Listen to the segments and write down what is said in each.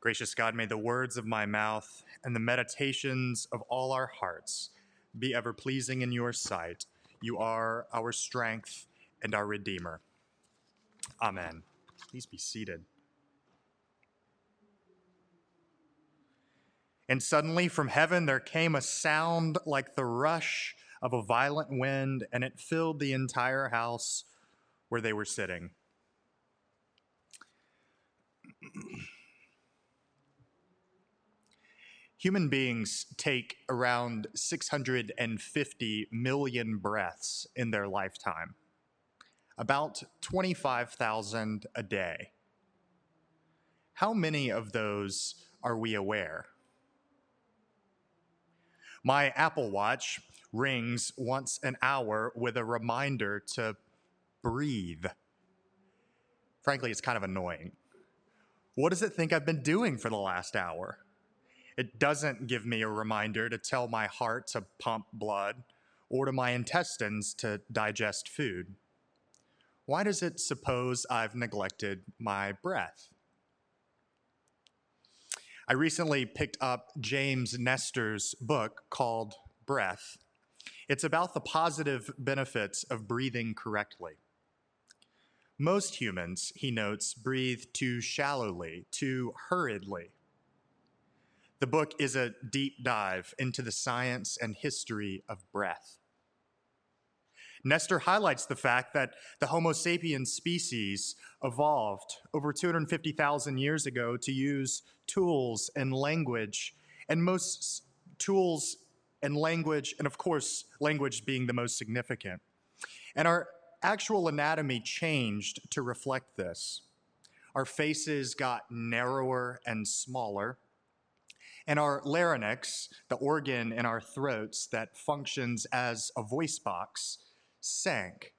Gracious God, may the words of my mouth and the meditations of all our hearts be ever pleasing in your sight. You are our strength and our Redeemer. Amen. Please be seated. And suddenly from heaven there came a sound like the rush of a violent wind, and it filled the entire house where they were sitting. Human beings take around 650 million breaths in their lifetime, about 25,000 a day. How many of those are we aware? My Apple Watch rings once an hour with a reminder to breathe. Frankly, it's kind of annoying. What does it think I've been doing for the last hour? It doesn't give me a reminder to tell my heart to pump blood or to my intestines to digest food. Why does it suppose I've neglected my breath? I recently picked up James Nestor's book called Breath. It's about the positive benefits of breathing correctly. Most humans, he notes, breathe too shallowly, too hurriedly. The book is a deep dive into the science and history of breath. Nestor highlights the fact that the Homo sapiens species evolved over 250,000 years ago to use tools and language, and most tools and language, and of course, language being the most significant. And our actual anatomy changed to reflect this. Our faces got narrower and smaller, and our larynx, the organ in our throats that functions as a voice box, sank,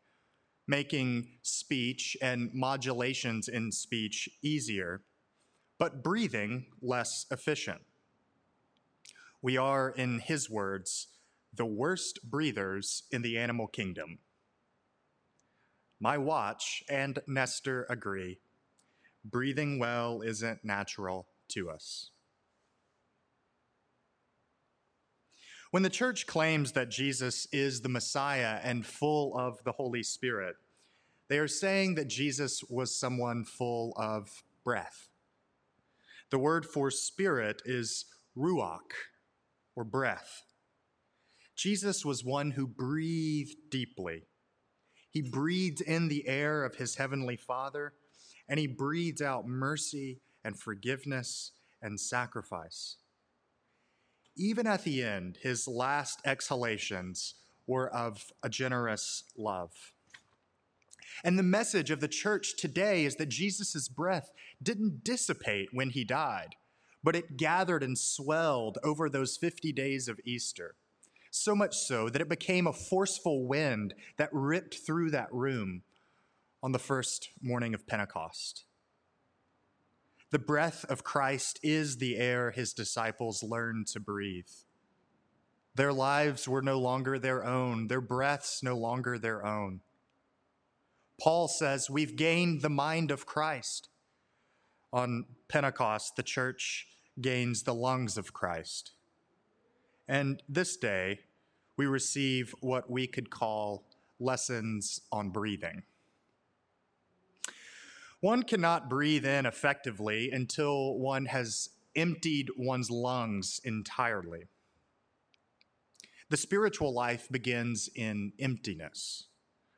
making speech and modulations in speech easier, but breathing less efficient. We are, in his words, the worst breathers in the animal kingdom. My watch and Nestor agree. Breathing well isn't natural to us. When the church claims that Jesus is the Messiah and full of the Holy Spirit, they are saying that Jesus was someone full of breath. The word for spirit is ruach, or breath. Jesus was one who breathed deeply. He breathed in the air of his heavenly Father, and he breathed out mercy and forgiveness and sacrifice. Even at the end, his last exhalations were of a generous love. And the message of the church today is that Jesus' breath didn't dissipate when he died, but it gathered and swelled over those 50 days of Easter, so much so that it became a forceful wind that ripped through that room on the first morning of Pentecost. The breath of Christ is the air his disciples learned to breathe. Their lives were no longer their own, their breaths no longer their own. Paul says, we've gained the mind of Christ. On Pentecost, the church gains the lungs of Christ. And this day, we receive what we could call lessons on breathing. One cannot breathe in effectively until one has emptied one's lungs entirely. The spiritual life begins in emptiness,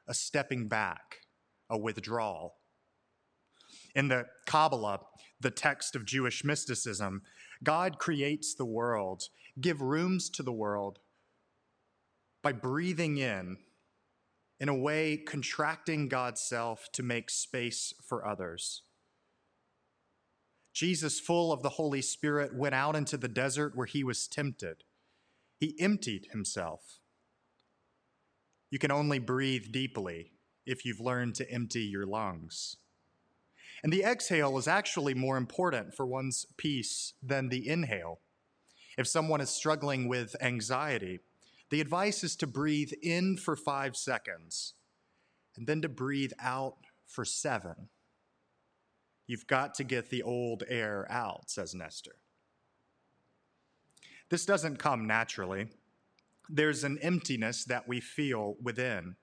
a stepping back, a withdrawal. In the Kabbalah, the text of Jewish mysticism, God creates the world, gives rooms to the world by breathing in a way, contracting God's self to make space for others. Jesus, full of the Holy Spirit, went out into the desert where he was tempted. He emptied himself. You can only breathe deeply if you've learned to empty your lungs. And the exhale is actually more important for one's peace than the inhale. If someone is struggling with anxiety, the advice is to breathe in for 5 seconds and then to breathe out for 7. You've got to get the old air out, says Nestor. This doesn't come naturally. There's an emptiness that we feel within,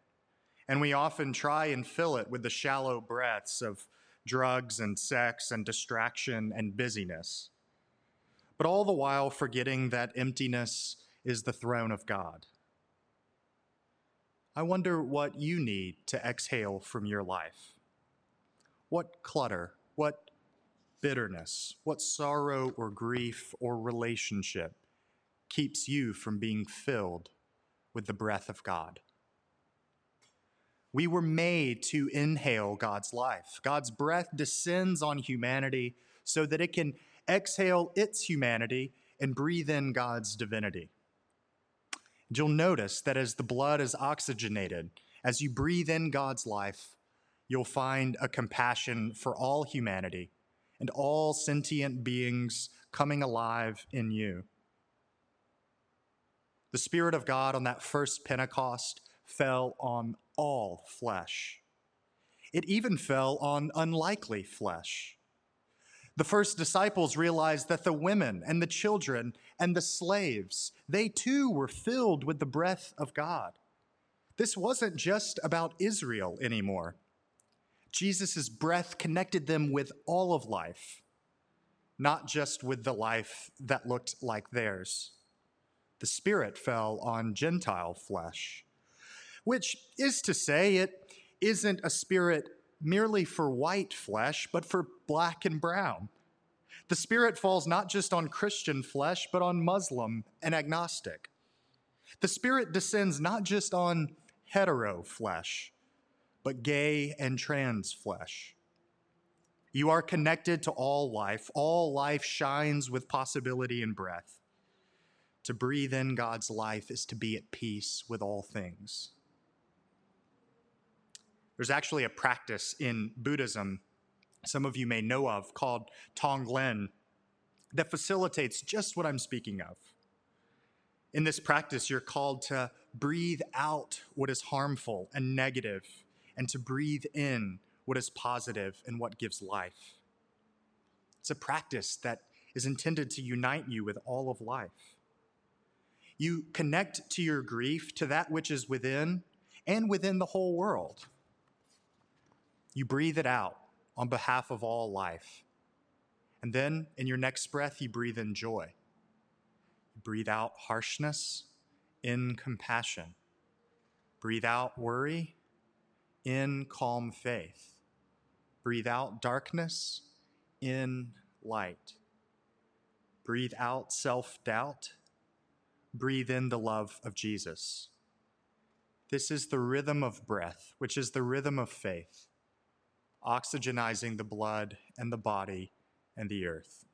and we often try and fill it with the shallow breaths of drugs and sex and distraction and busyness, but all the while forgetting that emptiness is the throne of God. I wonder what you need to exhale from your life. What clutter, what bitterness, what sorrow or grief or relationship keeps you from being filled with the breath of God? We were made to inhale God's life. God's breath descends on humanity so that it can exhale its humanity and breathe in God's divinity. And you'll notice that as the blood is oxygenated, as you breathe in God's life, you'll find a compassion for all humanity and all sentient beings coming alive in you. The Spirit of God on that first Pentecost fell on all flesh. It even fell on unlikely flesh. The first disciples realized that the women and the children and the slaves, they too were filled with the breath of God. This wasn't just about Israel anymore. Jesus' breath connected them with all of life, not just with the life that looked like theirs. The Spirit fell on Gentile flesh, which is to say it isn't a spirit merely for white flesh, but for black and brown. The Spirit falls not just on Christian flesh, but on Muslim and agnostic. The Spirit descends not just on hetero flesh, but gay and trans flesh. You are connected to all life. All life shines with possibility and breath. To breathe in God's life is to be at peace with all things. There's actually a practice in Buddhism, some of you may know of, called Tonglen, that facilitates just what I'm speaking of. In this practice, you're called to breathe out what is harmful and negative, and to breathe in what is positive and what gives life. It's a practice that is intended to unite you with all of life. You connect to your grief, to that which is within, and within the whole world. You breathe it out on behalf of all life. And then in your next breath, you breathe in joy. You breathe out harshness in compassion. Breathe out worry in calm faith. Breathe out darkness in light. Breathe out self-doubt. Breathe in the love of Jesus. This is the rhythm of breath, which is the rhythm of faith, oxygenizing the blood and the body and the earth.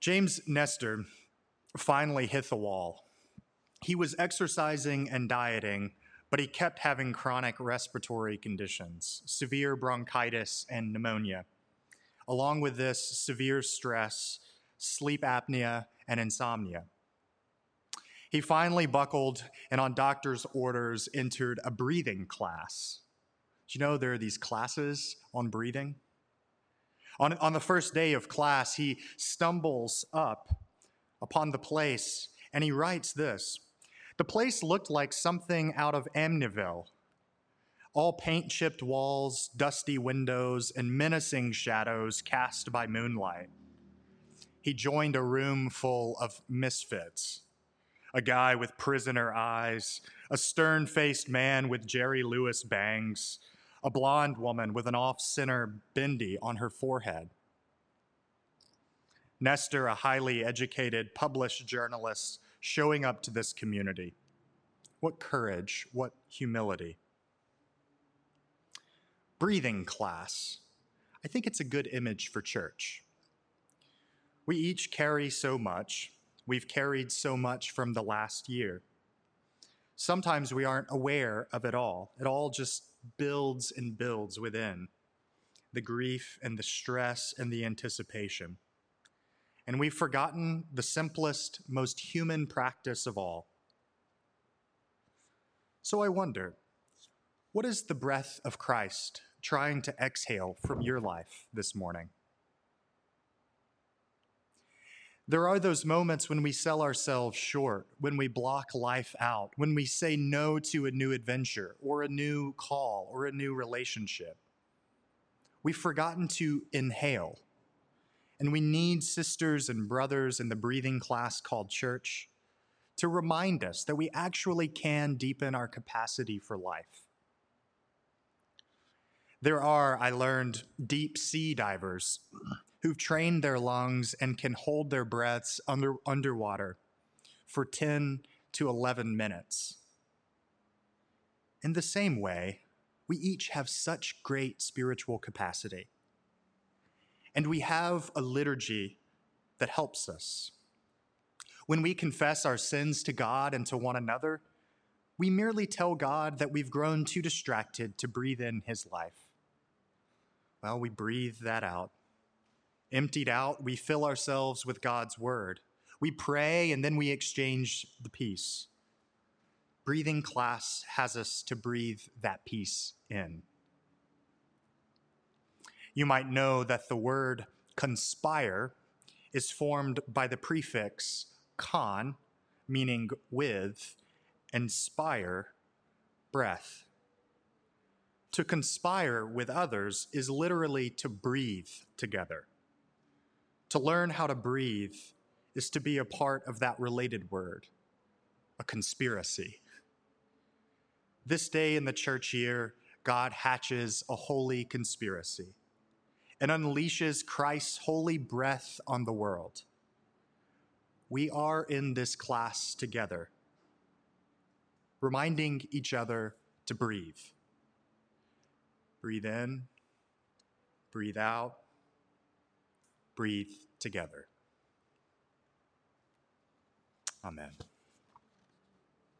James Nestor finally hit the wall. He was exercising and dieting, but he kept having chronic respiratory conditions, severe bronchitis and pneumonia. Along with this, severe stress, sleep apnea, and insomnia. He finally buckled and, on doctor's orders, entered a breathing class. Do you know there are these classes on breathing? On the first day of class, he stumbles up upon the place, and he writes this. The place looked like something out of Amneville. All paint-chipped walls, dusty windows, and menacing shadows cast by moonlight. He joined a room full of misfits. A guy with prisoner eyes, a stern-faced man with Jerry Lewis bangs, a blonde woman with an off-center bendy on her forehead. Nestor, a highly educated, published journalist, showing up to this community. What courage, what humility. Breathing class. I think it's a good image for church. We each carry so much. We've carried so much from the last year. Sometimes we aren't aware of it all. It all just builds and builds within, the grief and the stress and the anticipation. And we've forgotten the simplest, most human practice of all. So I wonder, what is the breath of Christ trying to exhale from your life this morning. There are those moments when we sell ourselves short, when we block life out, when we say no to a new adventure or a new call or a new relationship. We've forgotten to inhale, and we need sisters and brothers in the breathing class called church to remind us that we actually can deepen our capacity for life. There are, I learned, deep sea divers who've trained their lungs and can hold their breaths underwater for 10 to 11 minutes. In the same way, we each have such great spiritual capacity, and we have a liturgy that helps us. When we confess our sins to God and to one another, we merely tell God that we've grown too distracted to breathe in his life. Well, we breathe that out. Emptied out, we fill ourselves with God's word. We pray, and then we exchange the peace. Breathing class has us to breathe that peace in. You might know that the word conspire is formed by the prefix con, meaning with, and spire, breath. To conspire with others is literally to breathe together. To learn how to breathe is to be a part of that related word, a conspiracy. This day in the church year, God hatches a holy conspiracy and unleashes Christ's holy breath on the world. We are in this class together, reminding each other to breathe. Breathe in, breathe out, breathe together. Amen.